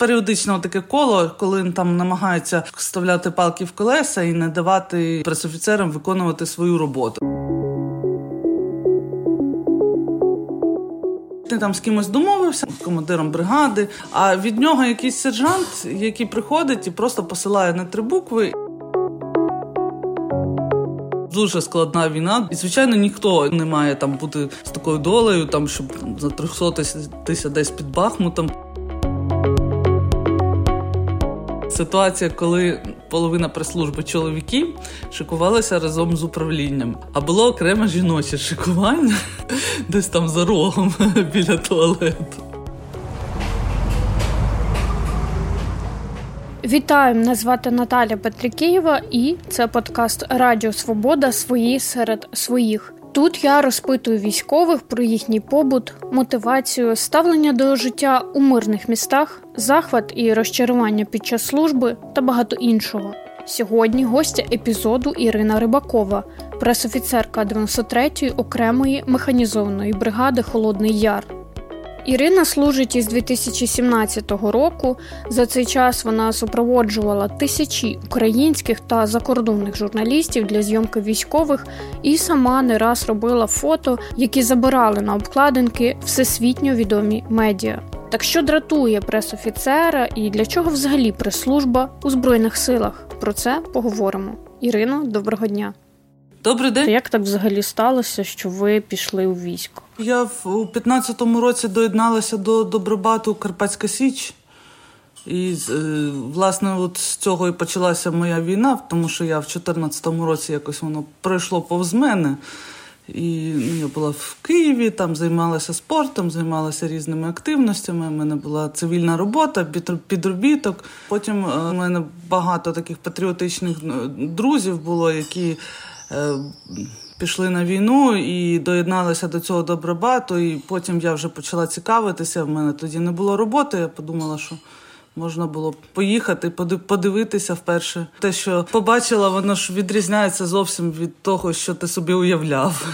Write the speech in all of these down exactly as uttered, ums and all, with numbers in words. періодично таке коло, коли там намагаються вставляти палки в колеса і не давати пресофіцерам виконувати свою роботу. Ти там з кимось домовився, командиром бригади, а від нього якийсь сержант, який приходить і просто посилає на три букви. Дуже складна війна, і, звичайно, ніхто не має там бути з такою долею, там, щоб затрусотися десь під Бахмутом. Ситуація, коли половина прес-служби чоловіків шикувалася разом з управлінням, а було окреме жіноче шикування десь там за рогом біля туалету. Вітаю, мене звати Наталя Петрикієва, і це подкаст «Радіо Свобода. Свої серед своїх». Тут я розпитую військових про їхній побут, мотивацію, ставлення до життя у мирних містах, захват і розчарування під час служби та багато іншого. Сьогодні гостя епізоду Ірина Рибакова, пресофіцерка дев'яносто третьої окремої механізованої бригади «Холодний Яр». Ірина служить із дві тисячі сімнадцятого року. За цей час вона супроводжувала тисячі українських та закордонних журналістів для зйомки військових і сама не раз робила фото, які забирали на обкладинки всесвітньо відомі медіа. Так що дратує пресофіцера і для чого взагалі прес-служба у Збройних силах? Про це поговоримо. Ірино, доброго дня. Добрий день. Як так взагалі сталося, що ви пішли у військо? Я в п'ятнадцятому році доєдналася до Добробату «Карпатська Січ». І, власне, от з цього і почалася моя війна, тому що я в чотирнадцятому році якось воно пройшло повз мене. І я була в Києві, там займалася спортом, займалася різними активностями. У мене була цивільна робота, підробіток. Потім у мене багато таких патріотичних друзів було, які пішли на війну і доєдналися до цього Добробату, і потім я вже почала цікавитися, в мене тоді не було роботи, я подумала, що можна було поїхати, подивитися вперше. Те, що побачила, воно ж відрізняється зовсім від того, що ти собі уявляв.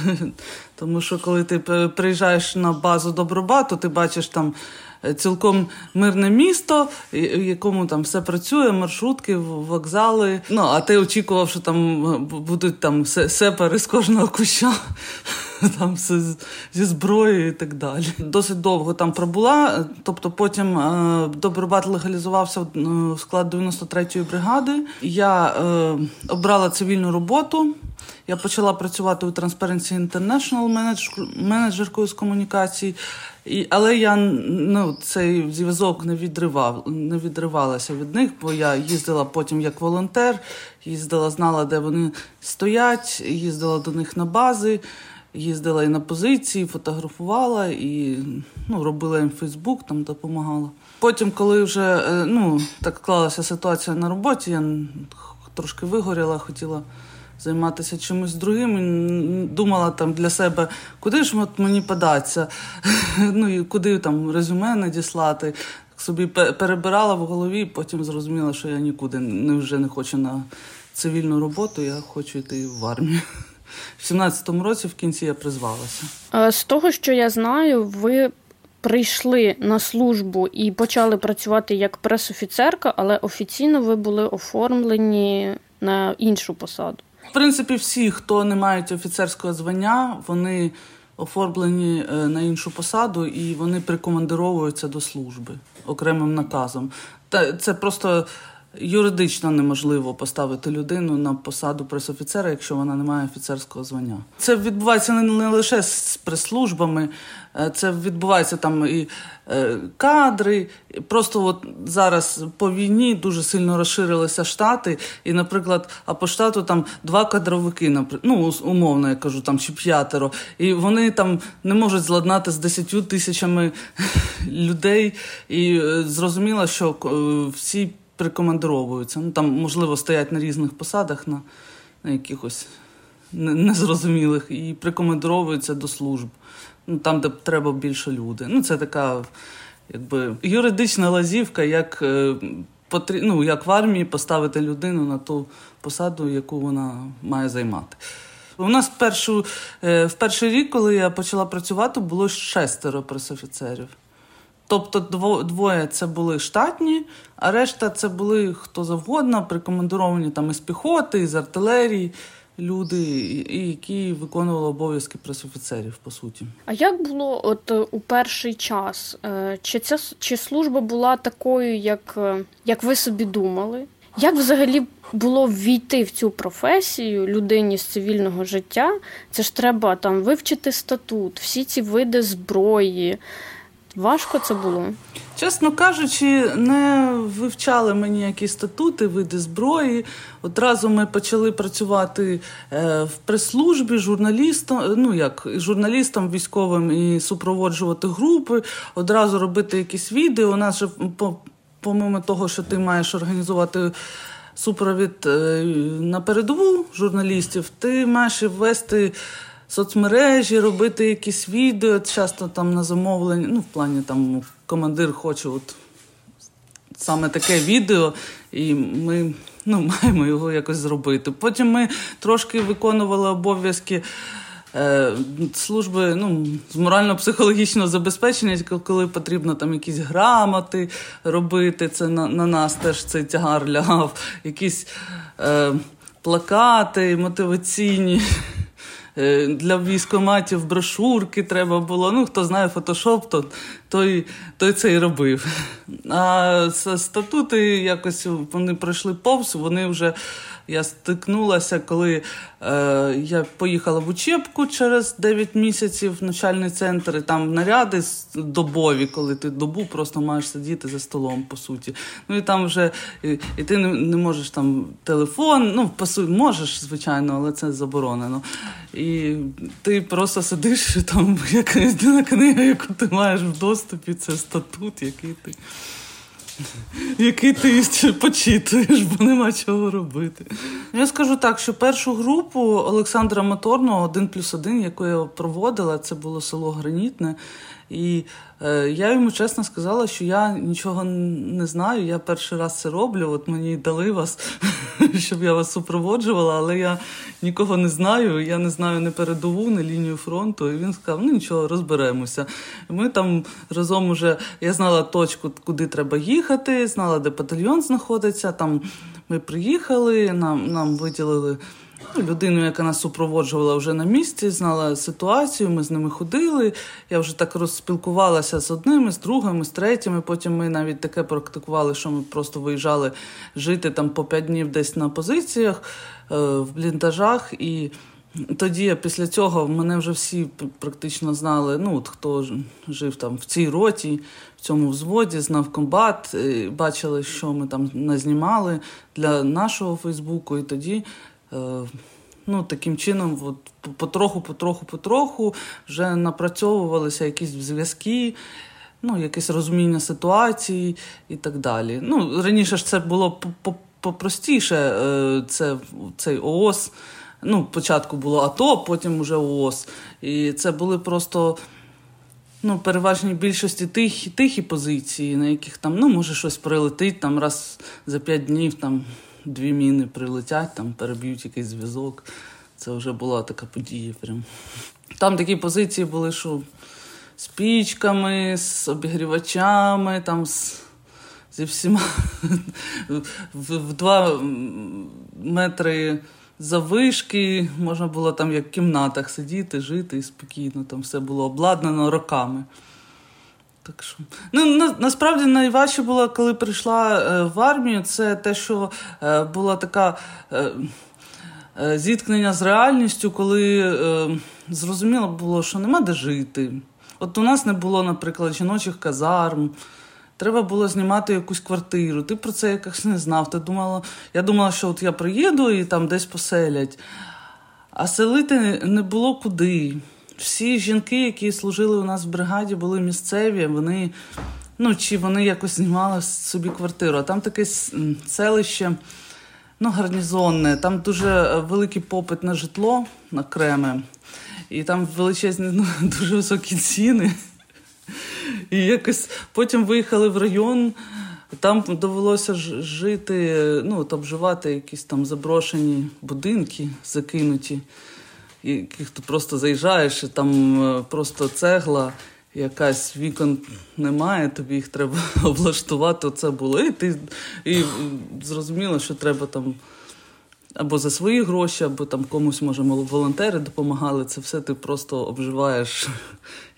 Тому що коли ти приїжджаєш на базу Добробату, ти бачиш там цілком мирне місто, в якому там все працює, маршрутки, вокзали. Ну, а ти очікував, що там будуть там сепари з кожного куща, там все зі зброєю і так далі. Досить довго там пробула, тобто потім е, Добробат легалізувався в склад дев'яносто третьої бригади. Я е, обрала цивільну роботу, я почала працювати у Transparency International менеджеркою з комунікацій. І, але я ну, цей зв'язок не відривав, не відривалася від них, бо я їздила потім як волонтер, їздила, знала, де вони стоять, їздила до них на бази, їздила і на позиції, фотографувала, і ну, робила їм Фейсбук, там допомагала. Потім, коли вже ну, так склалася ситуація на роботі, я трошки вигоріла, хотіла займатися чимось другим, думала там для себе, куди ж от мені податися, ну і куди там резюме надіслати. Собі перебирала в голові, потім зрозуміла, що я нікуди не вже не хочу на цивільну роботу, я хочу йти в армію. В сімнадцятому році в кінці я призвалася. З того, що я знаю, ви прийшли на службу і почали працювати як пресофіцерка, але офіційно ви були оформлені на іншу посаду. В принципі, всі, хто не мають офіцерського звання, вони оформлені на іншу посаду і вони прикомандировуються до служби окремим наказом. Та це просто юридично неможливо поставити людину на посаду пресофіцера, якщо вона не має офіцерського звання. Це відбувається не лише з прес-службами, це відбувається там і кадри. Просто от зараз по війні дуже сильно розширилися штати, і, наприклад, а по штату там два кадровики, ну, умовно, я кажу, там, чи п'ятеро, і вони там не можуть зладнати з десятью тисячами людей, і зрозуміло, що всі прикомандировуються. Ну, там, можливо, стоять на різних посадах, на, на якихось незрозумілих, і прикомандировуються до служб. Ну, там, де треба більше людей. Ну, це така, якби, юридична лазівка, як, ну, як в армії поставити людину на ту посаду, яку вона має займати. У нас в, першу, в перший рік, коли я почала працювати, було шестеро пресофіцерів. Тобто двоє це були штатні, а решта це були хто завгодно, прикомандировані там із піхоти, із артилерії, люди, які виконували обов'язки пресофіцерів, по суті. А як було от у перший час? Чи ця чи служба була такою, як, як ви собі думали? Як взагалі було ввійти в цю професію людині з цивільного життя? Це ж треба там вивчити статут, всі ці види зброї. Важко це було? Чесно кажучи, не вивчали ми ніякі статути, види зброї. Одразу ми почали працювати в прес-службі журналістом, ну як, журналістом військовим і супроводжувати групи, одразу робити якісь відео. У нас же, помимо того, що ти маєш організувати супровід на передову журналістів, ти маєш і ввести соцмережі, робити якісь відео, часто там на замовлення, ну, в плані там командир хоче от саме таке відео, і ми, ну, маємо його якось зробити. Потім ми трошки виконували обов'язки е, служби, ну, з морально-психологічного забезпечення, коли потрібно там якісь грамоти робити, це на, на нас теж цей тягар лягав, якісь е, плакати мотиваційні, для військоматів брошурки треба було. Ну, хто знає фотошоп, то той, той це і робив. А статути якось вони пройшли повз, вони вже я стикнулася, коли е, я поїхала в учебку через дев'ять місяців в навчальний центр, і там наряди добові, коли ти добу просто маєш сидіти за столом, по суті. Ну і там вже, і, і ти не, не можеш там телефон, ну, по суті, можеш, звичайно, але це заборонено. І ти просто сидиш, і там якась книга, яку ти маєш в доступі, це статут, який ти... який ти почитуєш, бо нема чого робити. Я скажу так, що першу групу Олександра Моторного один плюс один, яку я проводила, це було село Гранітне, і е, я йому чесно сказала, що я нічого не знаю, я перший раз це роблю, от мені дали вас, щоб я вас супроводжувала, але я нікого не знаю, я не знаю ні передову, ні лінію фронту, і він сказав, ну нічого, розберемося. Ми там разом уже, я знала точку, куди треба їхати, знала, де батальйон знаходиться, там ми приїхали, нам, нам виділили людину, яка нас супроводжувала вже на місці, знала ситуацію, ми з ними ходили. Я вже так розспілкувалася з одними, з другими, з третіми. Потім ми навіть таке практикували, що ми просто виїжджали жити там по п'ять днів десь на позиціях, в бліндажах. І тоді, після цього, мене вже всі практично знали, ну, от хто жив там в цій роті, в цьому взводі, знав комбат, бачили, що ми там назнімали для нашого Фейсбуку. І тоді ну, таким чином, от, потроху, потроху, потроху вже напрацьовувалися якісь зв'язки, ну, якесь розуміння ситуації і так далі. Ну, раніше ж це було попростіше, це цей ООС, ну, спочатку було АТО, потім уже ООС, і це були просто... Ну, переважній більшості тихі, тихі позиції, на яких там, ну, може щось прилетить, там раз за п'ять днів там дві міни прилетять, там переб'ють якийсь зв'язок. Це вже була така подія прям. Там такі позиції були, що з пічками, з обігрівачами, там з... зі всіма в, в два метри завишки, можна було там як в кімнатах сидіти, жити і спокійно, там все було обладнано роками. Так що, ну, на, насправді найважче було, коли прийшла е, в армію, це те, що е, була така е, е, зіткнення з реальністю, коли е, зрозуміло було, що нема де жити. От у нас не було, наприклад, жіночих казарм. Треба було знімати якусь квартиру. Ти про це якось не знав. Ти думала, я думала, що от я приїду і там десь поселять. А селити не було куди. Всі жінки, які служили у нас в бригаді, були місцеві. Вони, ну, чи вони якось знімали собі квартиру. А там таке селище, ну, гарнізонне. Там дуже великий попит на житло, на окреме. І там величезні, ну, дуже високі ціни. І якось потім виїхали в район, там довелося жити, ну, от обживати якісь там заброшені будинки, закинуті, яких ти просто заїжджаєш, і там просто цегла, якась вікон немає, тобі їх треба облаштувати, оце було. І ти і зрозуміло, що треба там або за свої гроші, або там комусь, може, волонтери допомагали. Це все ти просто обживаєш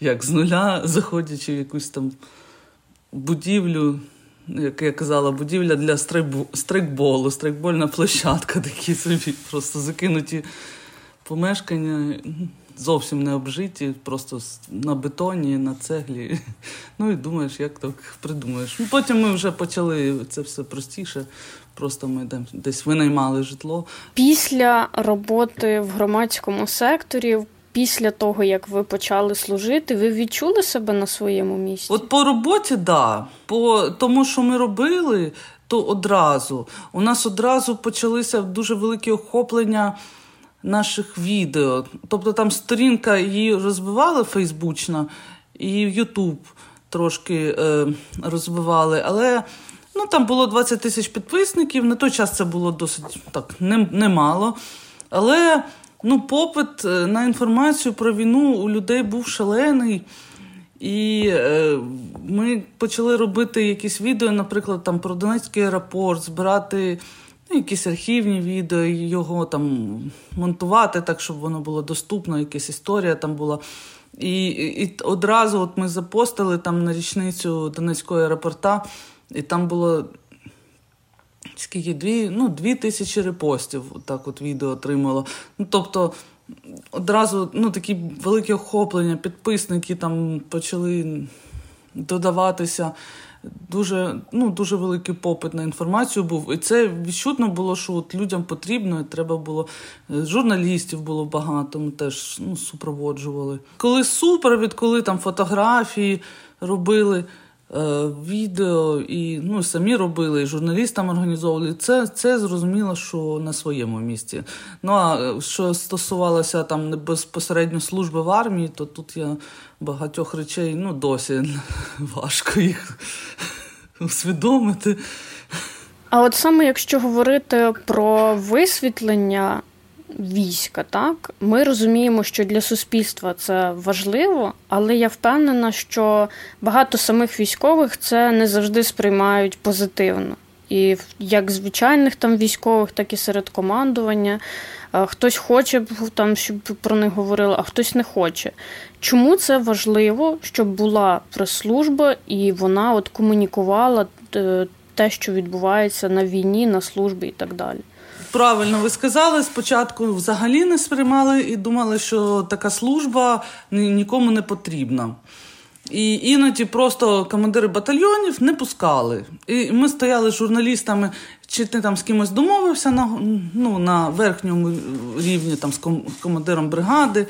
як з нуля, заходячи в якусь там будівлю, як я казала, будівля для стрейкболу, стрейкбольна площадка, такі собі просто закинуті помешкання, зовсім не обжиті, просто на бетоні, на цеглі. Ну і думаєш, як так придумаєш. Потім ми вже почали це все простіше, просто ми десь винаймали житло. Після роботи в громадському секторі, після того, як ви почали служити, ви відчули себе на своєму місці? От по роботі, так. Да. По тому, що ми робили, то одразу. У нас одразу почалися дуже великі охоплення наших відео. Тобто там сторінка її розвивали фейсбучна, і Ютуб трошки е, розвивали, але ну, там було двадцять тисяч підписників, на той час це було досить так, немало, але ну, попит на інформацію про війну у людей був шалений, і е, ми почали робити якісь відео, наприклад, там про Донецький аеропорт, збирати ну, якісь архівні відео, його там монтувати так, щоб воно було доступно, якась історія там була. І, і одразу от ми запостили там на річницю Донецького аеропорта, і там було скільки, дві, ну, дві тисячі репостів, так от відео отримало. Ну, тобто одразу ну, такі великі охоплення, підписники там почали додаватися. Дуже, ну, дуже великий попит на інформацію був. І це відчутно було, що от людям потрібно, і треба було. Журналістів було багато, ми теж ну, супроводжували. Коли супровід, коли там фотографії робили, е, відео, і ну, самі робили, і журналістам організовували, це, це зрозуміло, що на своєму місці. Ну, а що стосувалося там безпосередньо служби в армії, то тут я багатьох речей, ну, досі важко їх усвідомити. А от саме якщо говорити про висвітлення війська, так, ми розуміємо, що для суспільства це важливо, але я впевнена, що багато самих військових це не завжди сприймають позитивно. І як звичайних там військових, так і серед командування. Хтось хоче, там, щоб про них говорили, а хтось не хоче. Чому це важливо, щоб була прес-служба і вона от комунікувала те, що відбувається на війні, на службі і так далі? Правильно ви сказали, спочатку взагалі не сприймали і думали, що така служба нікому не потрібна. І іноді просто командири батальйонів не пускали. І ми стояли з журналістами, чи ти там з кимось домовився на, ну, на верхньому рівні, там, з ком- командиром бригади,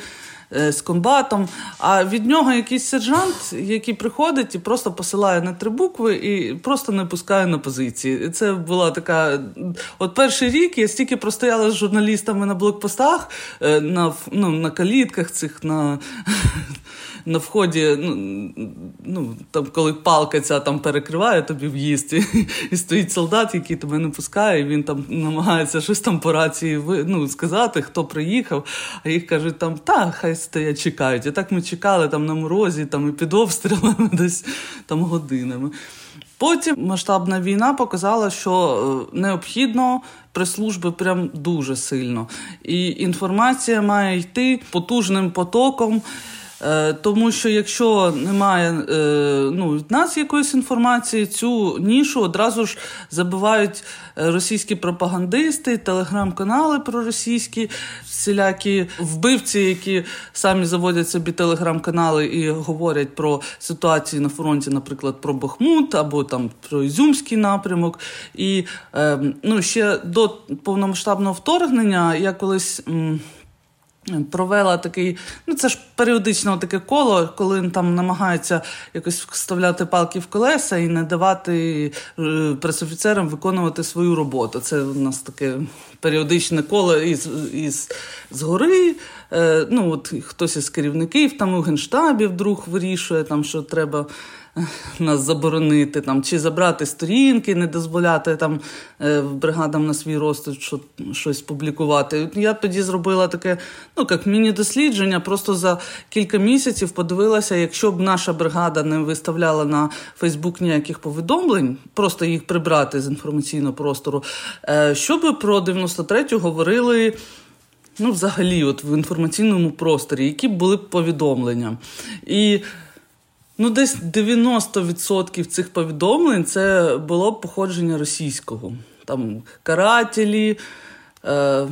е- з комбатом, а від нього якийсь сержант, який приходить і просто посилає на три букви і просто не пускає на позиції. І це була така... От перший рік я стільки простояла з журналістами на блокпостах, е- на, ну, на калітках цих, на... На вході, ну, там, коли палка ця там перекриває тобі в'їзд, і, і стоїть солдат, який тебе не пускає, і він там намагається щось там по рації ну, сказати, хто приїхав, а їх кажуть, там, та, хай стоять, чекають. І так ми чекали там на морозі, там і під обстрілами десь там годинами. Потім масштабна війна показала, що необхідно прес-служби прям дуже сильно. І інформація має йти потужним потоком, тому що якщо немає ну, від нас якоїсь інформації, цю нішу одразу ж забивають російські пропагандисти, телеграм-канали проросійські, всілякі вбивці, які самі заводять собі телеграм-канали і говорять про ситуацію на фронті, наприклад, про Бахмут або там про Ізюмський напрямок. І ну, ще до повномасштабного вторгнення я колись... провела такий, ну це ж періодично таке коло, коли там намагаються якось вставляти палки в колеса і не давати пресофіцерам виконувати свою роботу. Це у нас таке періодичне коло із, із, згори. Е, ну от хтось із керівників, там у Генштабі вдруг вирішує, там, що треба нас заборонити там, чи забрати сторінки, не дозволяти там бригадам на свій розсуд щось публікувати. Я тоді зробила таке, ну, як міні-дослідження, просто за кілька місяців подивилася, якщо б наша бригада не виставляла на Фейсбук ніяких повідомлень, просто їх прибрати з інформаційного простору, що би про дев'яносто третю говорили, ну, взагалі, от в інформаційному просторі, які були б повідомлення. І ну, десь дев'яносто відсотків цих повідомлень це було б походження російського. Там карателі, е,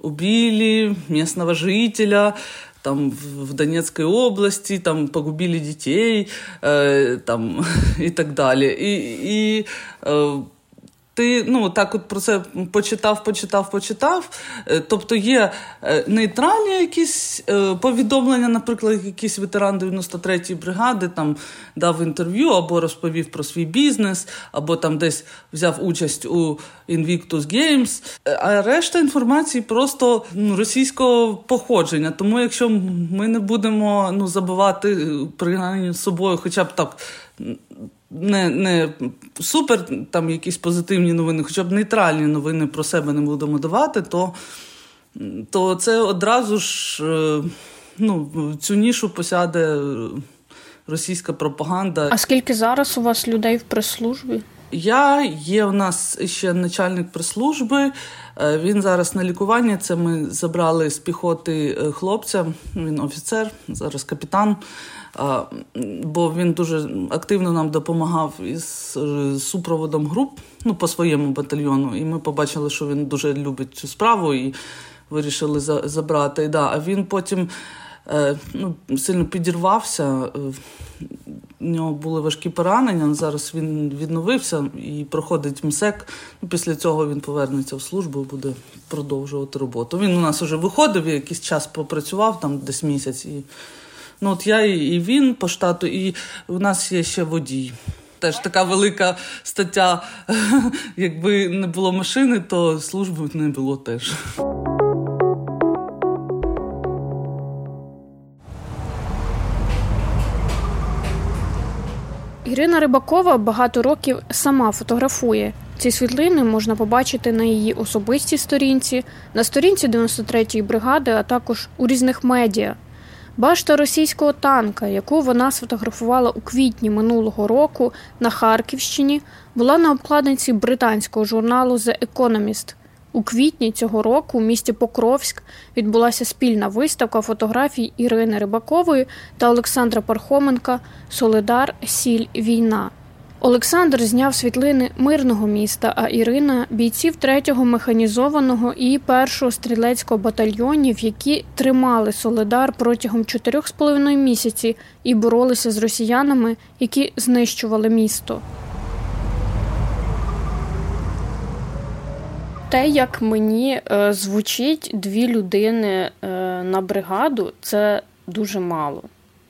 убили місцевого жителя, там в Донецькій області, там погубили дітей, е, там і так далі. І, і е, ти, ну, так от про це почитав, почитав, почитав. Тобто є нейтральні якісь повідомлення, наприклад, якийсь ветеран дев'яносто третьої бригади там дав інтерв'ю або розповів про свій бізнес, або там десь взяв участь у Invictus Games. А решта інформації просто, ну, російського походження. Тому якщо ми не будемо, ну, забувати, принаймні, собою хоча б так, Не, не супер, там якісь позитивні новини, хоча б нейтральні новини про себе не будемо давати, то, то це одразу ж, ну, цю нішу посяде російська пропаганда. А скільки зараз у вас людей в прес-службі? Я, є у нас ще начальник прес-служби, він зараз на лікуванні, це ми забрали з піхоти хлопця, він офіцер, зараз капітан, бо він дуже активно нам допомагав із супроводом груп, ну, по своєму батальйону, і ми побачили, що він дуже любить цю справу і вирішили забрати. І, да, а він потім, ну, сильно підірвався, у нього були важкі поранення, зараз він відновився і проходить МСЕК. Після цього він повернеться в службу і буде продовжувати роботу. Він у нас вже виходив, якийсь час попрацював, там десь місяць. І, ну, от я і він по штату, і у нас є ще водій. Теж така велика стаття, якби не було машини, то служби не було теж. Ірина Рибакова багато років сама фотографує. Ці світлини можна побачити на її особистій сторінці, на сторінці дев'яносто третьої бригади, а також у різних медіа. Башта російського танка, яку вона сфотографувала у квітні минулого року на Харківщині, була на обкладинці британського журналу The Economist. У квітні цього року у місті Покровськ відбулася спільна виставка фотографій Ірини Рибакової та Олександра Пархоменка «Солідар. Сіль. Війна». Олександр зняв світлини мирного міста, а Ірина – бійців третього механізованого і першого стрілецького батальйонів, які тримали Солідар протягом чотирьох з половиною місяці і боролися з росіянами, які знищували місто. Те, як мені е, звучить дві людини е, на бригаду, це дуже мало.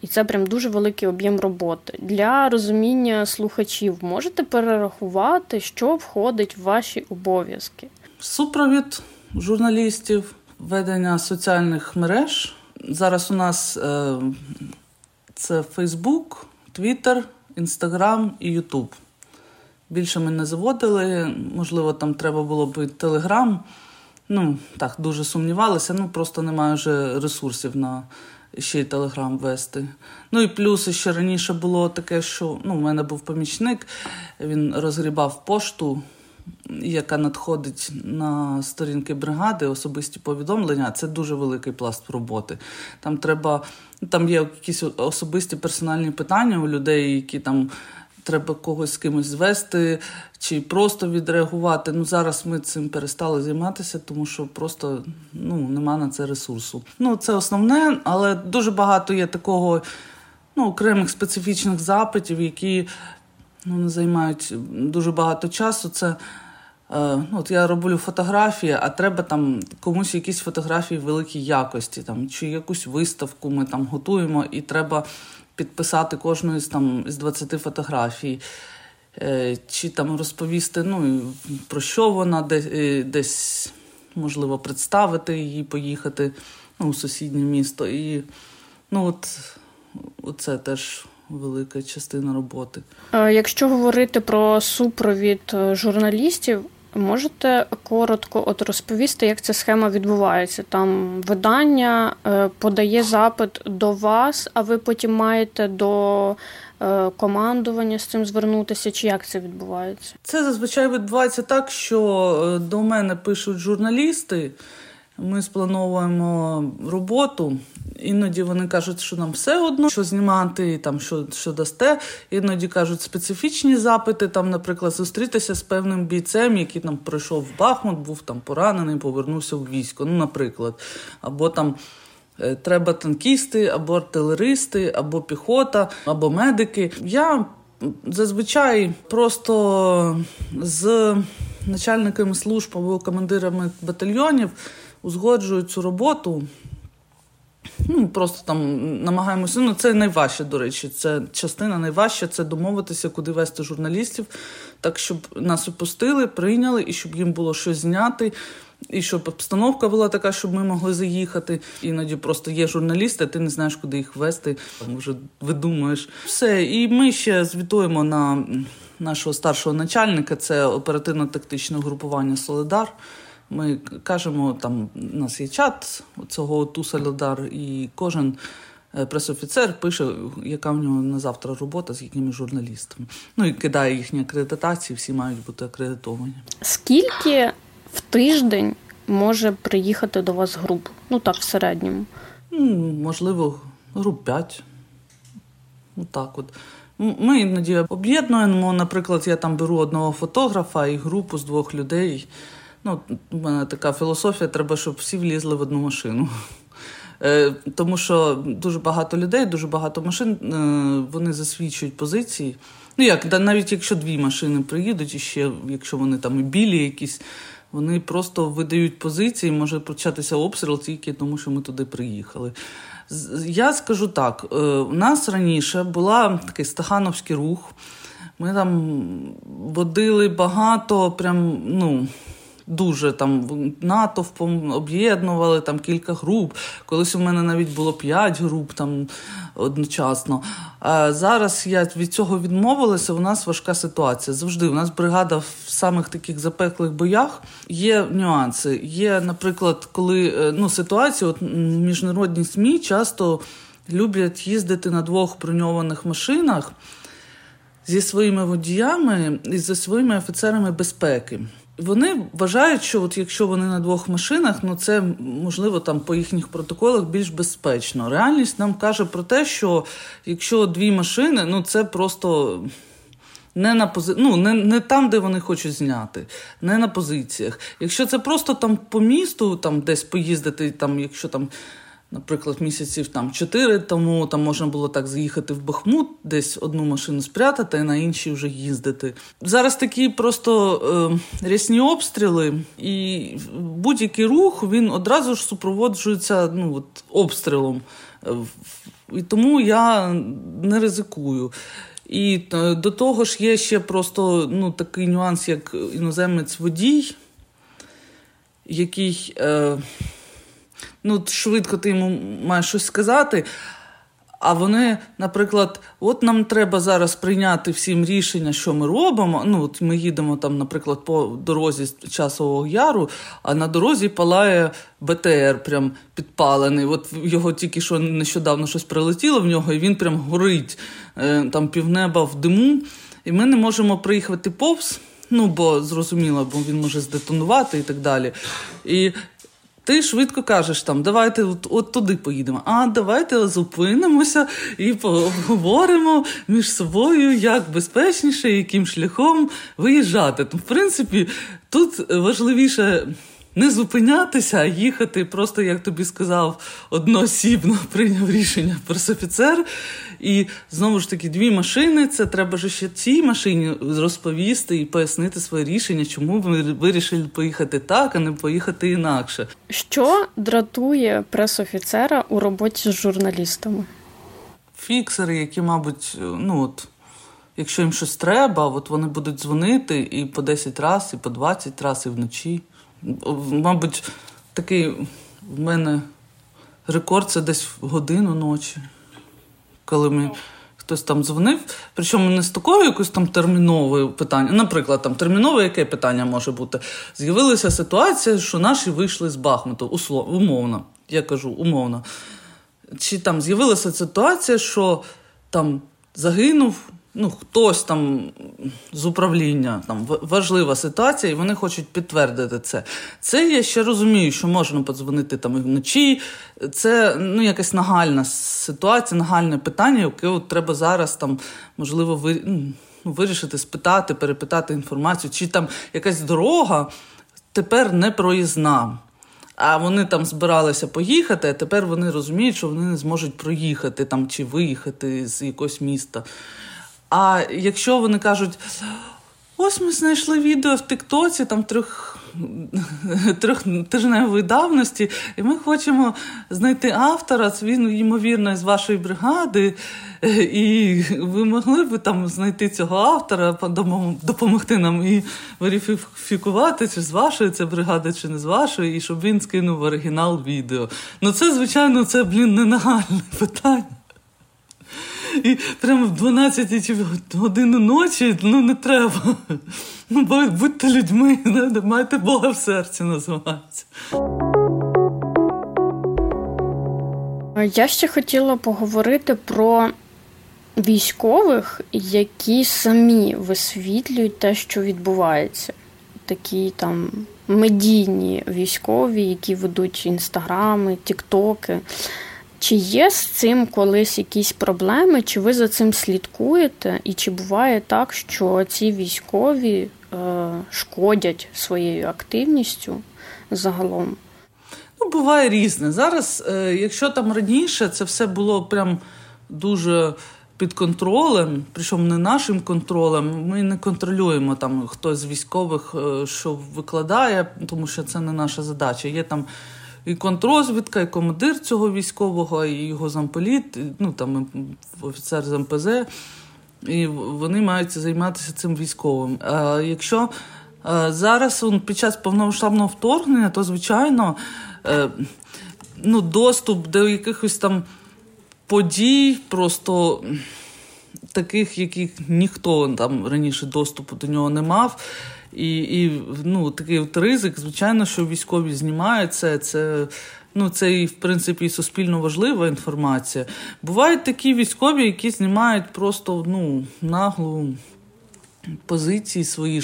І це прям дуже великий об'єм роботи. Для розуміння слухачів, можете перерахувати, що входить в ваші обов'язки? Супровід журналістів, ведення соціальних мереж. Зараз у нас е, це Facebook, Twitter, Instagram і YouTube. Більше ми не заводили, можливо, там треба було б Телеграм. Ну, так, дуже сумнівалися, ну, просто немає вже ресурсів на ще й Телеграм вести. Ну, і плюс ще раніше було таке, що, ну, в мене був помічник, він розгрібав пошту, яка надходить на сторінки бригади, особисті повідомлення. Це дуже великий пласт роботи. Там треба, там є якісь особисті персональні питання у людей, які там треба когось з кимось звести чи просто відреагувати. Ну, зараз ми цим перестали займатися, тому що просто, ну, нема на це ресурсу. Ну, це основне, але дуже багато є такого, ну, окремих специфічних запитів, які, ну, займають дуже багато часу. Це, е, ну, от я роблю фотографії, а треба там комусь якісь фотографії великій якості, там, чи якусь виставку ми там готуємо, і треба підписати кожну із, там, із двадцяти фотографій, е, чи там розповісти, ну, про що вона, де, десь, можливо, представити її, поїхати, ну, у сусіднє місто. І, ну, от це теж велика частина роботи. Якщо говорити про супровід журналістів, можете коротко от розповісти, як ця схема відбувається? Там видання подає запит до вас, а ви потім маєте до командування з цим звернутися? Чи як це відбувається? Це зазвичай відбувається так, що до мене пишуть журналісти, ми сплановуємо роботу. Іноді вони кажуть, що нам все одно, що знімати, там, що, що дасте. Іноді кажуть специфічні запити, там, наприклад, зустрітися з певним бійцем, який там пройшов в Бахмут, був там поранений, повернувся в військо, ну, наприклад. Або там треба танкісти, або артилеристи, або піхота, або медики. Я зазвичай просто з начальниками служб або командирами батальйонів узгоджую цю роботу. Ну, просто там намагаємося, ну, це найважче, до речі, це частина найважча, це домовитися, куди вести журналістів, так, щоб нас опустили, прийняли, і щоб їм було що зняти, і щоб обстановка була така, щоб ми могли заїхати. Іноді просто є журналісти, а ти не знаєш, куди їх вести, вже видумуєш. Все, і ми ще звітуємо на нашого старшого начальника, це оперативно-тактичне угрупування «Соледар». Ми кажемо, там у нас є чат цього ОТУ «Солідар», і кожен пресофіцер пише, яка в нього на завтра робота, з якими журналістами. Ну і кидає їхні акредитації, всі мають бути акредитовані. Скільки в тиждень може приїхати до вас груп? Ну так, в середньому. Ну, можливо, груп п'ять. Ну так от. Ми іноді об'єднуємо, наприклад, я там беру одного фотографа і групу з двох людей. Ну, у мене така філософія, треба, щоб всі влізли в одну машину. Е, тому що дуже багато людей, дуже багато машин, е, вони засвідчують позиції. Ну, як, навіть якщо дві машини приїдуть, і ще, якщо вони там і білі якісь, вони просто видають позиції, може початися обстріл тільки тому, що ми туди приїхали. Я скажу так, е, у нас раніше була такий стахановський рух, ми там водили багато, прям, ну... Дуже там натовпом об'єднували там кілька груп. Колись у мене навіть було п'ять груп там одночасно. А зараз я від цього відмовилася, у нас важка ситуація. Завжди у нас бригада в самих таких запеклих боях. Є нюанси. Є, наприклад, коли ну, ситуація, от міжнародні СМІ часто люблять їздити на двох броньованих машинах зі своїми водіями і зі своїми офіцерами безпеки. Вони вважають, що от якщо вони на двох машинах, ну це, можливо, там по їхніх протоколах більш безпечно. Реальність нам каже про те, що якщо дві машини, ну це просто не на пози... ну, не, не там, де вони хочуть зняти, не на позиціях. Якщо це просто там по місту, там десь поїздити, там, якщо там, наприклад, місяців там чотири тому там можна було так заїхати в Бахмут, десь одну машину спрятати, а на іншій вже їздити. Зараз такі просто е, рясні обстріли, і будь-який рух, він одразу ж супроводжується ну, от, обстрілом. І тому я не ризикую. І до того ж є ще просто ну, такий нюанс, як іноземець-водій, який... Е, Ну, швидко ти йому маєш щось сказати, а вони, наприклад, от нам треба зараз прийняти всім рішення, що ми робимо. Ну, от ми їдемо там, наприклад, по дорозі з Часового Яру, а на дорозі палає Бе Те Ер, прям підпалений. От його тільки що нещодавно щось прилетіло в нього, і він прям горить, там півнеба в диму, і ми не можемо приїхати повз, ну, бо, зрозуміло, бо він може здетонувати і так далі. І... Ти швидко кажеш, там, давайте от, от туди поїдемо, а давайте зупинимося і поговоримо між собою, як безпечніше, яким шляхом виїжджати. Тому, в принципі, тут важливіше не зупинятися, а їхати просто, як тобі сказав, одноосібно прийняв рішення пресофіцер. І, знову ж таки, дві машини, це треба ж ще цій машині розповісти і пояснити своє рішення, чому ви вирішили поїхати так, а не поїхати інакше. Що дратує пресофіцера у роботі з журналістами? Фіксери, які, мабуть, ну от, якщо їм щось треба, от вони будуть дзвонити і по десять раз, і по двадцять раз, і вночі. Мабуть, такий в мене рекорд – це десь годину ночі, коли ми хтось там дзвонив, причому не з такою якось там терміновою питання. Наприклад, там термінове яке питання може бути? З'явилася ситуація, що наші вийшли з Бахмуту, услов... умовно, я кажу, умовно. Чи там з'явилася ситуація, що там загинув, ну, хтось там з управління, там важлива ситуація, і вони хочуть підтвердити це. Це я ще розумію, що можна подзвонити там і вночі. Це, ну, якась нагальна ситуація, нагальне питання, яке от треба зараз там, можливо, ви, ну, вирішити, спитати, перепитати інформацію, чи там якась дорога тепер не проїзна. А вони там збиралися поїхати, а тепер вони розуміють, що вони не зможуть проїхати там чи виїхати з якогось міста. А якщо вони кажуть, ось ми знайшли відео в Тіктоці там трьох, трьохтижневої давності, і ми хочемо знайти автора, він, ймовірно, із вашої бригади, і ви могли б там знайти цього автора, допомогти нам і верифікувати, чи з вашої це бригади, чи не з вашої, і щоб він скинув оригінал відео. Ну це, звичайно, це, блін, не нагальне питання. І прямо в дванадцятій годині ночі, ну, не треба. Ну, будьте людьми, не, майте Бога в серці, називається. Я ще хотіла поговорити про військових, які самі висвітлюють те, що відбувається. Такі там медійні військові, які ведуть інстаграми, тіктоки. Чи є з цим колись якісь проблеми? Чи ви за цим слідкуєте? І чи буває так, що ці військові е, шкодять своєю активністю загалом? Ну, буває різне. Зараз, е, якщо там раніше це все було прям дуже під контролем, причому не нашим контролем, ми не контролюємо там хтось з військових, е, що викладає, тому що це не наша задача. Є там і контрозвідка, і командир цього військового, і його замполіт, ну там офіцер з ем пе зе, і вони мають займатися цим військовим. А якщо зараз під час повномасштабного вторгнення, то, звичайно, ну, доступ до якихось там подій, просто таких, яких ніхто там раніше доступу до нього не мав. І, і ну, такий от ризик, звичайно, що військові знімають це, це, ну, це і, в принципі, і суспільно важлива інформація. Бувають такі військові, які знімають просто, ну, наглу позиції свої,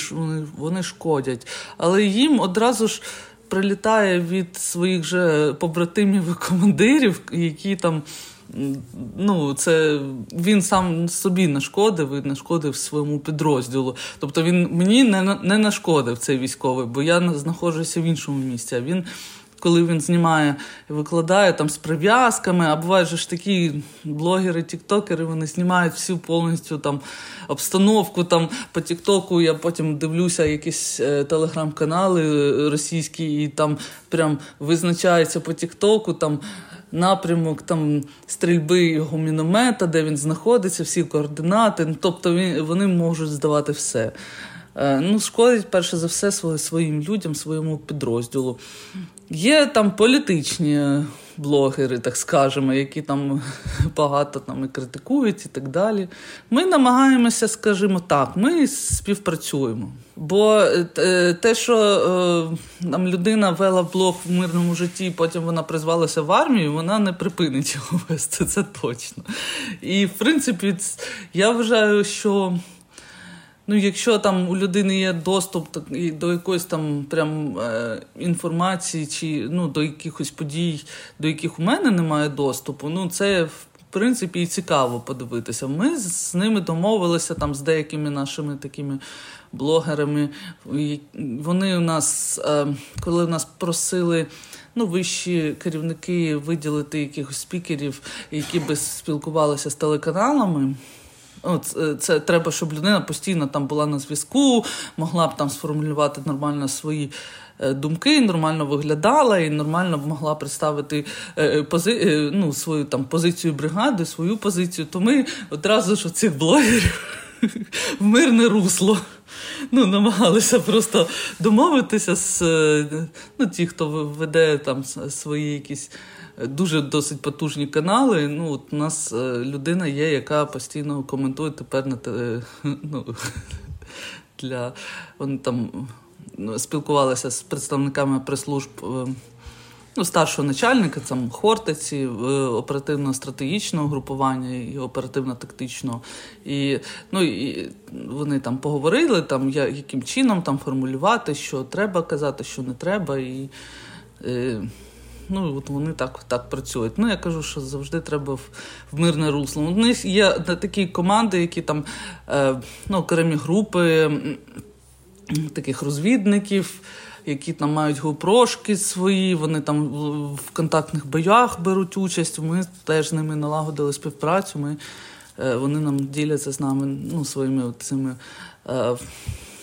вони шкодять. Але їм одразу ж прилітає від своїх же побратимів і командирів, які там, ну, це він сам собі нашкодив і нашкодив своєму підрозділу. Тобто він мені не, не нашкодив, цей військовий, бо я знаходжуся в іншому місці. А він, коли він знімає і викладає там з прив'язками, а бувають же ж такі блогери, тіктокери, вони знімають всю повністю там обстановку там по тіктоку. Я потім дивлюся якісь е, телеграм-канали російські, і там прям визначається по тіктоку там напрямок там стрільби його міномета, де він знаходиться, всі координати. Тобто він, вони можуть здавати все. Е, ну, шкодить, перше за все, свої, своїм людям, своєму підрозділу. Є там політичні блогери, так скажемо, які там багато там і критикують і так далі. Ми намагаємося, скажімо так, ми співпрацюємо. Бо те, що там людина вела блог в мирному житті, потім вона призвалася в армію, вона не припинить його вести, це точно. І, в принципі, я вважаю, що, ну, якщо там у людини є доступ так, і до якоїсь там прям е, інформації, чи, ну, до якихось подій, до яких у мене немає доступу, ну це в принципі і цікаво подивитися. Ми з ними домовилися там з деякими нашими такими блогерами. Вони у нас, е, коли у нас просили, ну, вищі керівники виділити якихось спікерів, які би спілкувалися з телеканалами. От, це треба, щоб людина постійно там була на зв'язку, могла б там сформулювати нормально свої думки, нормально виглядала і нормально б могла представити пози... ну, свою там позицію бригади, свою позицію. То ми одразу ж цих блогерів в мирне русло. Ну, намагалися просто домовитися з, ну, ті, хто веде там свої якісь дуже досить потужні канали. Ну, от у нас людина є, яка постійно коментує тепер на те, ну, для вони там спілкувалися з представниками прес-служб, ну, старшого начальника, там, Хортиці, оперативно-стратегічного групування і оперативно-тактичного. І, ну, і вони там поговорили, там, я, яким чином там формулювати, що треба казати, що не треба. І, і, ну, от вони так, так працюють. Ну, я кажу, що завжди треба в, в мирне русло. У них є такі команди, які там, е, ну, окремі групи таких розвідників, які там мають гупрошки свої, вони там в контактних боях беруть участь, ми теж з ними налагодили співпрацю, ми, вони нам діляться з нами, ну, своїми цими,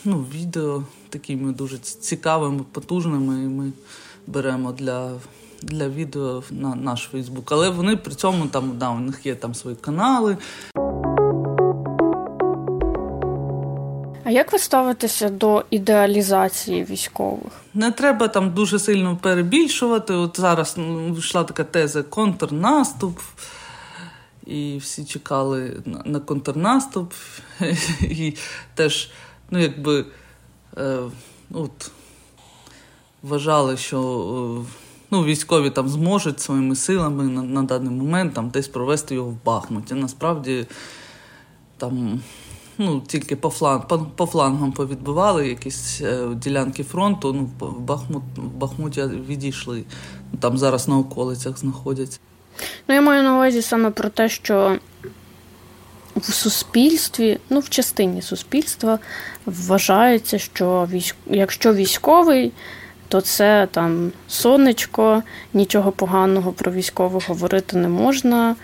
ну, відео такими дуже цікавими, потужними, і ми беремо для, для відео на наш Фейсбук. Але вони при цьому, там, да, у них є там свої канали. А як ви ставитеся до ідеалізації військових? Не треба там дуже сильно перебільшувати. От зараз вийшла така теза «контрнаступ», і всі чекали на контрнаступ. І теж, ну, якби, е, от, вважали, що, ну, військові там зможуть своїми силами на, на даний момент там десь провести його в Бахмуті. Насправді, там... Ну, тільки по, фланг, по, по флангам повідбивали якісь е, ділянки фронту, ну, в, Бахмут, в Бахмуті відійшли, там зараз на околицях знаходяться. Ну, я маю на увазі саме про те, що в суспільстві, ну, в частині суспільства вважається, що військ... якщо військовий, то це там сонечко, нічого поганого про військових говорити не можна.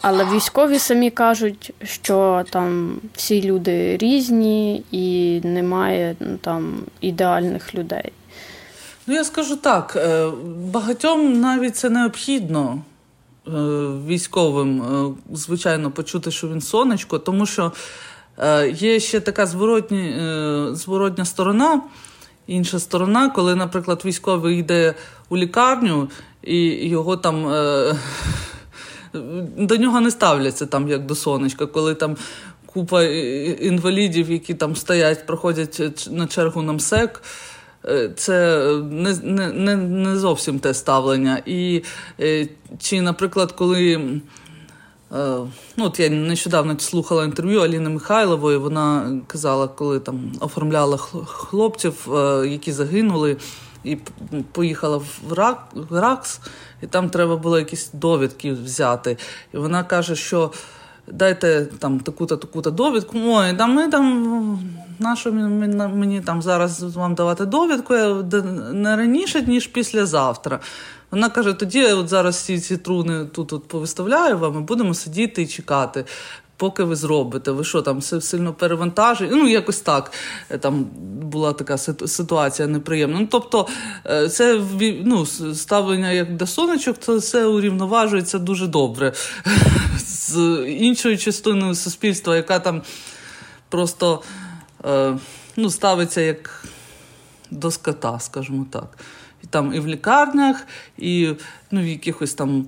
Але військові самі кажуть, що там всі люди різні і немає там ідеальних людей. Ну, я скажу так, багатьом навіть це необхідно, військовим, звичайно, почути, що він сонечко, тому що є ще така зворотні, зворотня сторона, інша сторона, коли, наприклад, військовий йде у лікарню і його там... До нього не ставляться там як до сонечка, коли там купа інвалідів, які там стоять, проходять на чергу на МСЕК, це не, не, не зовсім те ставлення. І чи, наприклад, коли, ну, от я нещодавно слухала інтерв'ю Аліни Михайлової, вона казала, коли там оформляла хлопців, які загинули, і поїхала в РАК, в РАКС, і там треба було якісь довідки взяти. І вона каже, що дайте там таку-то, таку-то довідку. Ой, да ми там, нащо мені там зараз вам давати довідку, не раніше, ніж післязавтра. Вона каже, тоді я от зараз всі ці труни тут от повиставляю вам, і будемо сидіти і чекати, поки ви зробите. Ви що, там сильно перевантажені? Ну, якось так. Там була така ситуація неприємна. Ну, тобто, це, ну, ставлення як до сонечок, то це урівноважується дуже добре. З іншою частиною суспільства, яка там просто, ну, ставиться як до скота, скажімо так. І там і в лікарнях, і, ну, в якихось там...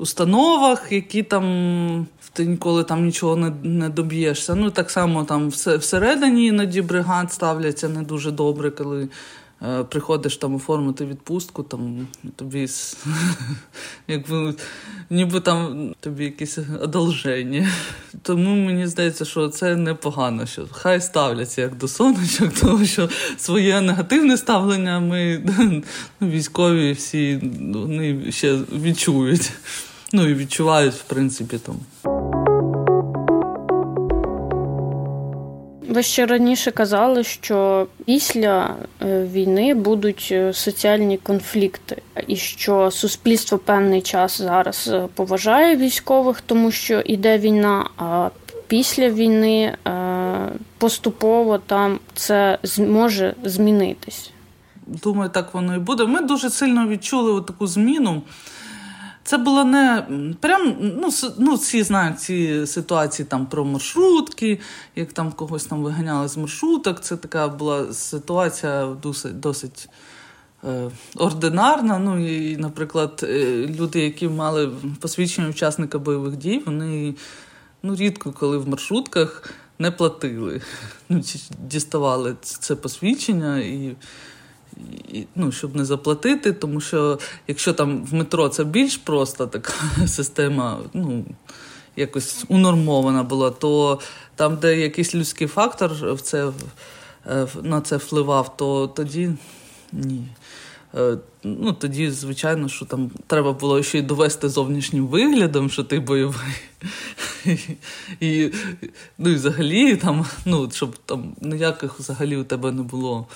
установах, які там ти ніколи там нічого не, не доб'єшся. Ну, так само там всередині іноді бригад ставляться не дуже добре, коли е, приходиш там оформити відпустку, там тобі якби ніби там тобі якісь одолження. Тому мені здається, що це непогано, що хай ставляться як до сонечок, тому що своє негативне ставлення ми, ну, військові всі, вони ще відчують. Ну, і відчувають, в принципі, там. Ви ще раніше казали, що після війни будуть соціальні конфлікти, і що суспільство певний час зараз поважає військових, тому що йде війна, а після війни поступово там це може змінитись. Думаю, так воно і буде. Ми дуже сильно відчули таку зміну. Це було не прям, ну, ну, всі знають ці ситуації там про маршрутки, як там когось там виганяли з маршруток. Це така була ситуація досить, досить ординарна. Ну і, наприклад, люди, які мали посвідчення учасника бойових дій, вони ну, рідко коли в маршрутках не платили. Ну, діставали це посвідчення і. І, ну, щоб не заплатити, тому що якщо там в метро це більш проста така система, ну, якось унормована була, то там, де якийсь людський фактор в це, на це впливав, то тоді ні. Ну, тоді, звичайно, що там треба було ще й довести зовнішнім виглядом, що ти бойовий. І, ну, і взагалі, там, ну, щоб там ніяких взагалі у тебе не було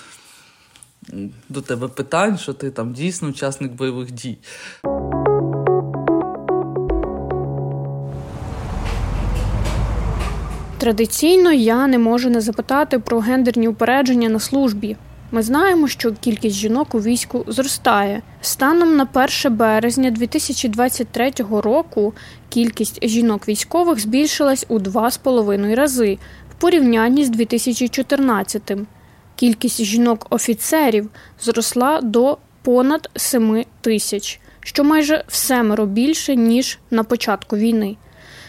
до тебе питань, що ти там дійсно учасник бойових дій. Традиційно я не можу не запитати про гендерні упередження на службі. Ми знаємо, що кількість жінок у війську зростає. Станом на перше березня дві тисячі двадцять третього року кількість жінок-військових збільшилась у два з половиною рази в порівнянні з дві тисячі чотирнадцятим. Кількість жінок-офіцерів зросла до понад сім тисяч, що майже в семеро більше, ніж на початку війни.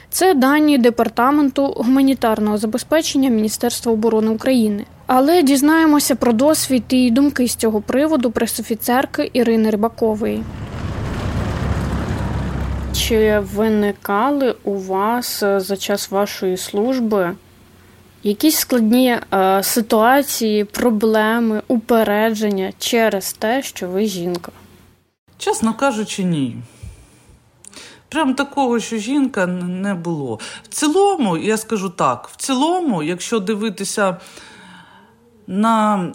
Це дані Департаменту гуманітарного забезпечення Міністерства оборони України. Але дізнаємося про досвід і думки з цього приводу пресофіцерки Ірини Рибакової. Чи виникали у вас за час вашої служби якісь складні е, ситуації, проблеми, упередження через те, що ви жінка? Чесно кажучи, ні. Прям такого, що жінка, не було. В цілому, я скажу так, в цілому, якщо дивитися на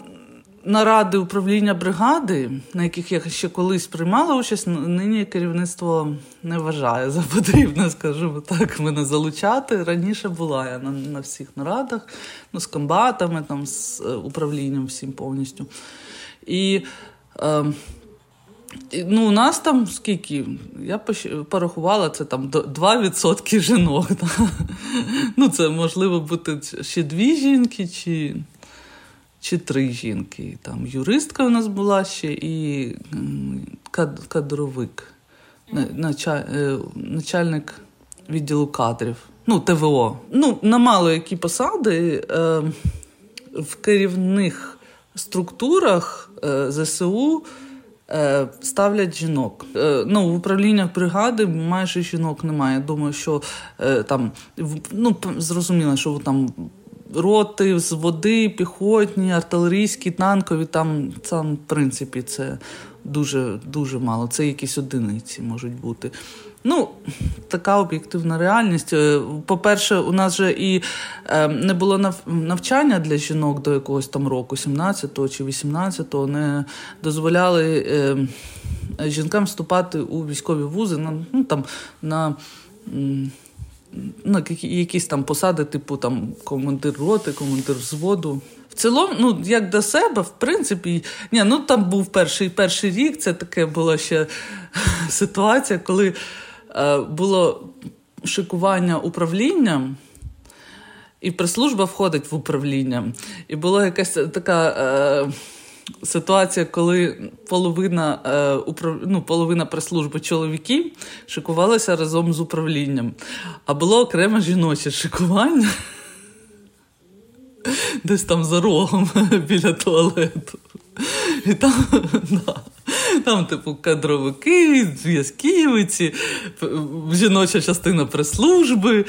наради управління бригади, на яких я ще колись приймала участь, нині керівництво не вважає за потрібне, скажімо так, мене залучати. Раніше була я на, на всіх нарадах, ну, з комбатами, там, з управлінням всім повністю. І, е, ну, у нас там скільки? Я порахувала, це там два відсотки жінок. Да? Ну, це можливо бути ще дві жінки, чи... Чи три жінки. Там юристка у нас була ще і кадровик, начальник відділу кадрів, ну, ТВО. Ну, на мало які посади в керівних структурах ЗСУ ставлять жінок. Ну, в управліннях бригади майже жінок немає. Я думаю, що там, ну, зрозуміло, що там роти, взводи, піхотні, артилерійські, танкові, там, там в принципі, це дуже-дуже мало. Це якісь одиниці можуть бути. Ну, така об'єктивна реальність. По-перше, у нас же і е, не було навчання для жінок до якогось там року, сімнадцятого чи вісімнадцятого, не дозволяли е, жінкам вступати у військові вузи на, ну, там, на... М- Ну, якісь там посади, типу там командир роти, командир взводу. В цілому, ну, як до себе, в принципі, ні, ну там був перший, перший рік, це така була ще ситуація, коли е, було шикування управління, і прес-служба входить в управління. І була якась така Е, ситуація, коли половина, е, управ... ну, половина прес-служби чоловіків шикувалася разом з управлінням. А було окремо жіноче шикування десь там за рогом біля туалету. І там, да, там типу, кадровики, зв'язківиці, жіноча частина прес-служби.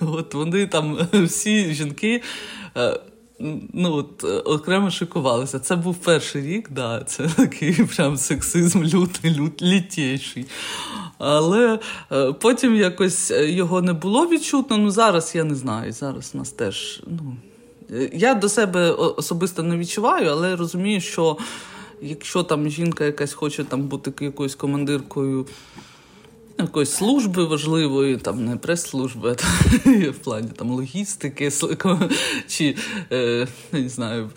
От вони там, всі жінки, Е, ну, от, окремо шикувалися. Це був перший рік, да, це такий прям сексизм лютий, лют, літєйший. Але е, потім якось його не було відчутно. Ну, зараз я не знаю, зараз у нас теж, ну, я до себе особисто не відчуваю, але розумію, що якщо там жінка якась хоче там бути якоюсь командиркою якоїсь служби важливої, там не прес-служби, а там, в плані там логістики, чи е, не знаю,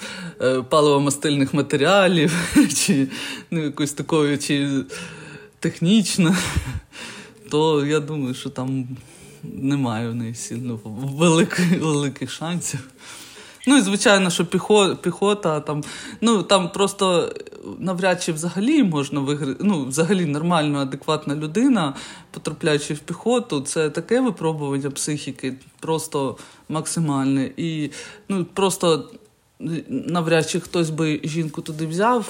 паливомастильних матеріалів, чи ну, якоїсь такої, чи технічно, то я думаю, що там немає в неї сильно великих, великих шансів. Ну і звичайно, що піхота, там, ну там просто навряд чи взагалі можна виграти, ну взагалі нормально, адекватна людина, потрапляючи в піхоту, це таке випробування психіки, просто максимальне. І ну просто навряд чи хтось би жінку туди взяв,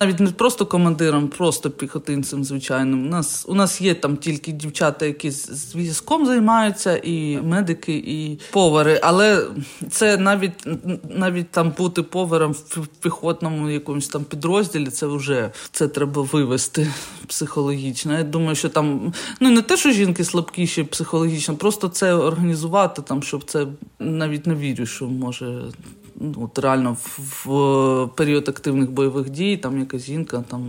навіть не просто командиром, просто піхотинцем звичайним. У нас, у нас є там тільки дівчата, які з військом займаються, і медики, і повари. Але це навіть, навіть там бути поваром в піхотному якомусь там підрозділі, це вже це треба вивести психологічно. Я думаю, що там, ну не те, що жінки слабкіші психологічно, просто це організувати там, щоб це, навіть не вірю, що може... Ну, реально, в, в період активних бойових дій, там якась жінка, там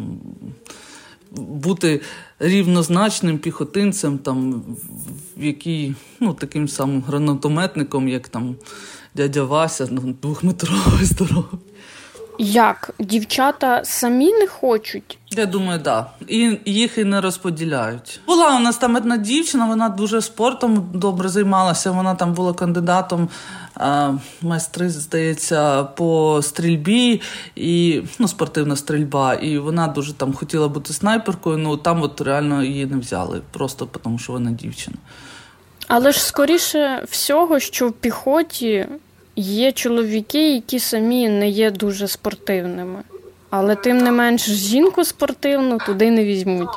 бути рівнозначним піхотинцем, там в якій, ну, таким самим гранатометником, як там дядя Вася, ну, двохметровий здоровий. Як? Дівчата самі не хочуть? Я думаю, так. Да. І їх і не розподіляють. Була у нас там одна дівчина, вона дуже спортом добре займалася, вона там була кандидатом а, майстри, здається, по стрільбі, і, ну, спортивна стрільба, і вона дуже там хотіла бути снайперкою, ну там от реально її не взяли, просто тому що вона дівчина. Але ж скоріше всього, що в піхоті... Є чоловіки, які самі не є дуже спортивними. Але тим не менш жінку спортивну туди не візьмуть.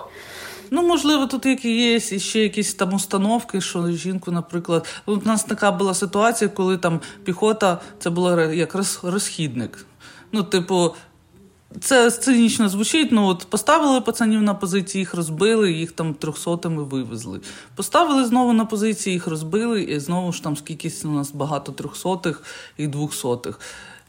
Ну, можливо, тут є ще якісь там установки, що жінку, наприклад... У нас така була ситуація, коли там піхота, це була як розхідник. Ну, типу, це цинічно звучить, ну от поставили пацанів на позиції, їх розбили, їх там трьохсотими вивезли. Поставили знову на позиції, їх розбили, і знову ж там скількись у нас багато трьохсотих і двохсотих.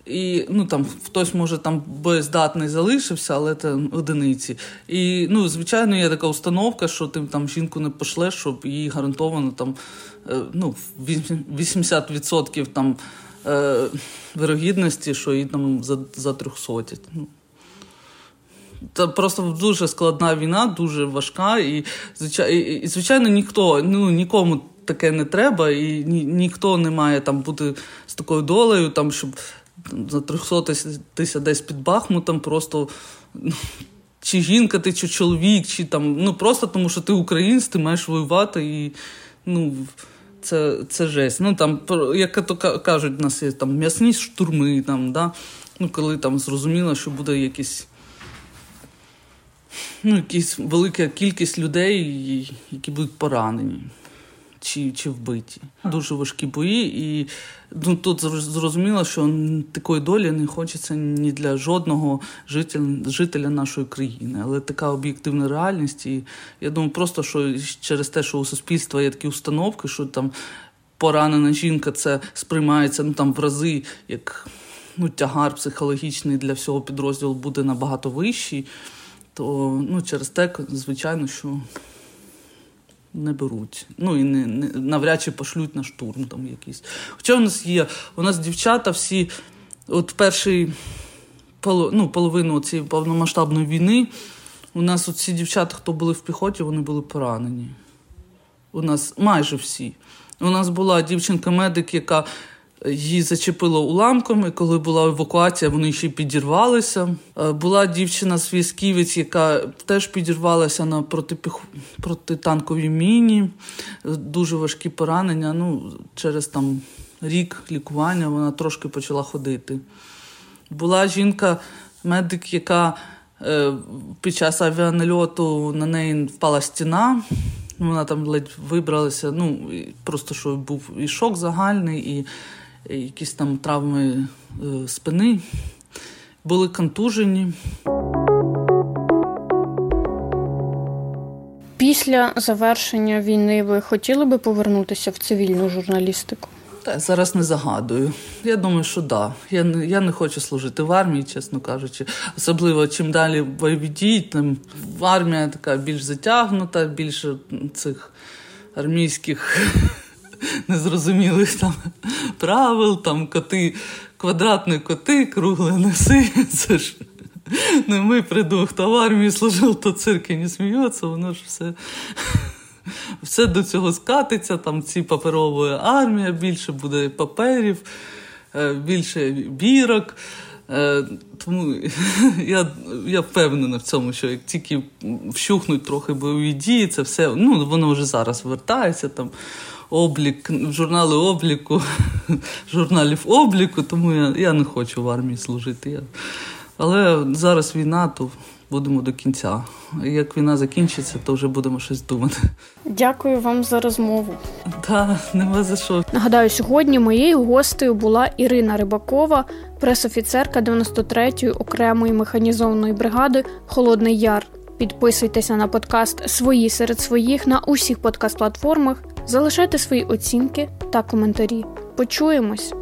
І, ну, там, хтось, може, там боєздатний залишився, але це одиниці. І, ну, звичайно, є така установка, що ти там жінку не пошлеш, щоб їй гарантовано там, ну, вісімдесят відсотків там вирогідності, що її там затрьохсотять. Це просто дуже складна війна, дуже важка, і, звичайно, ніхто, ну, нікому таке не треба, і ні, ніхто не має там бути з такою долею, там, щоб затрьохсотитися десь під Бахмутом, просто чи жінка ти, чи чоловік, чи там, ну, просто тому, що ти українець, ти маєш воювати, і, ну... Це, це жесть. Ну, там, як то кажуть, у нас є там м'ясні штурми, там, да? Ну, коли там зрозуміло, що буде якісь, ну, якісь велика кількість людей, які будуть поранені чи, чи вбиті. Дуже важкі бої, і ну, тут зрозуміло, що такої долі не хочеться ні для жодного жителя, жителя нашої країни. Але така об'єктивна реальність, і я думаю, просто що через те, що у суспільства є такі установки, що там поранена жінка, це сприймається, ну, там в рази, як, ну, тягар психологічний для всього підрозділу буде набагато вищий, то, ну, через те, звичайно, що не беруть. Ну і не, не навряд чи пошлють на штурм там якийсь. Хоча у нас є, у нас дівчата всі, от перший, ну, половину цієї повномасштабної війни, у нас от всі дівчата, хто були в піхоті, вони були поранені. У нас майже всі. У нас була дівчинка-медик, яка її зачепило уламком, і коли була евакуація, вони ще підірвалися. Була дівчина-связківець, яка теж підірвалася на протипіх... протитанковій міні. Дуже важкі поранення. Ну, через там рік лікування вона трошки почала ходити. Була жінка-медик, яка під час авіанальоту на неї впала стіна. Вона там ледь вибралася. Ну, просто що був і шок загальний, і якісь там травми е, спини, були контужені. Після завершення війни ви хотіли би повернутися в цивільну журналістику? Та, зараз не загадую. Я думаю, що да. Я, я не хочу служити в армії, чесно кажучи. Особливо, чим далі бойові дії, тим армія така більш затягнута, більше цих армійських... незрозумілих там правил, там коти, квадратні коти, кругле неси. Це ж не ми придумали, хто в армії служив, то цирки не сміються, воно ж все, все до цього скатиться, там ці паперова армія, більше буде паперів, більше бірок. Тому я, я впевнена в цьому, що як тільки вщухнуть трохи бойові дії, це все, ну, воно вже зараз вертається, там, облік, журнали обліку, журналів обліку, тому я, я не хочу в армії служити. Я. Але зараз війна, то будемо до кінця. Як війна закінчиться, то вже будемо щось думати. Дякую вам за розмову. Та, нема за що. Нагадаю, сьогодні моєю гостею була Ірина Рибакова, пресофіцерка дев'яносто третьої окремої механізованої бригади «Холодний Яр». Підписуйтеся на подкаст «Свої серед своїх» на усіх подкаст-платформах, залишайте свої оцінки та коментарі. Почуємось!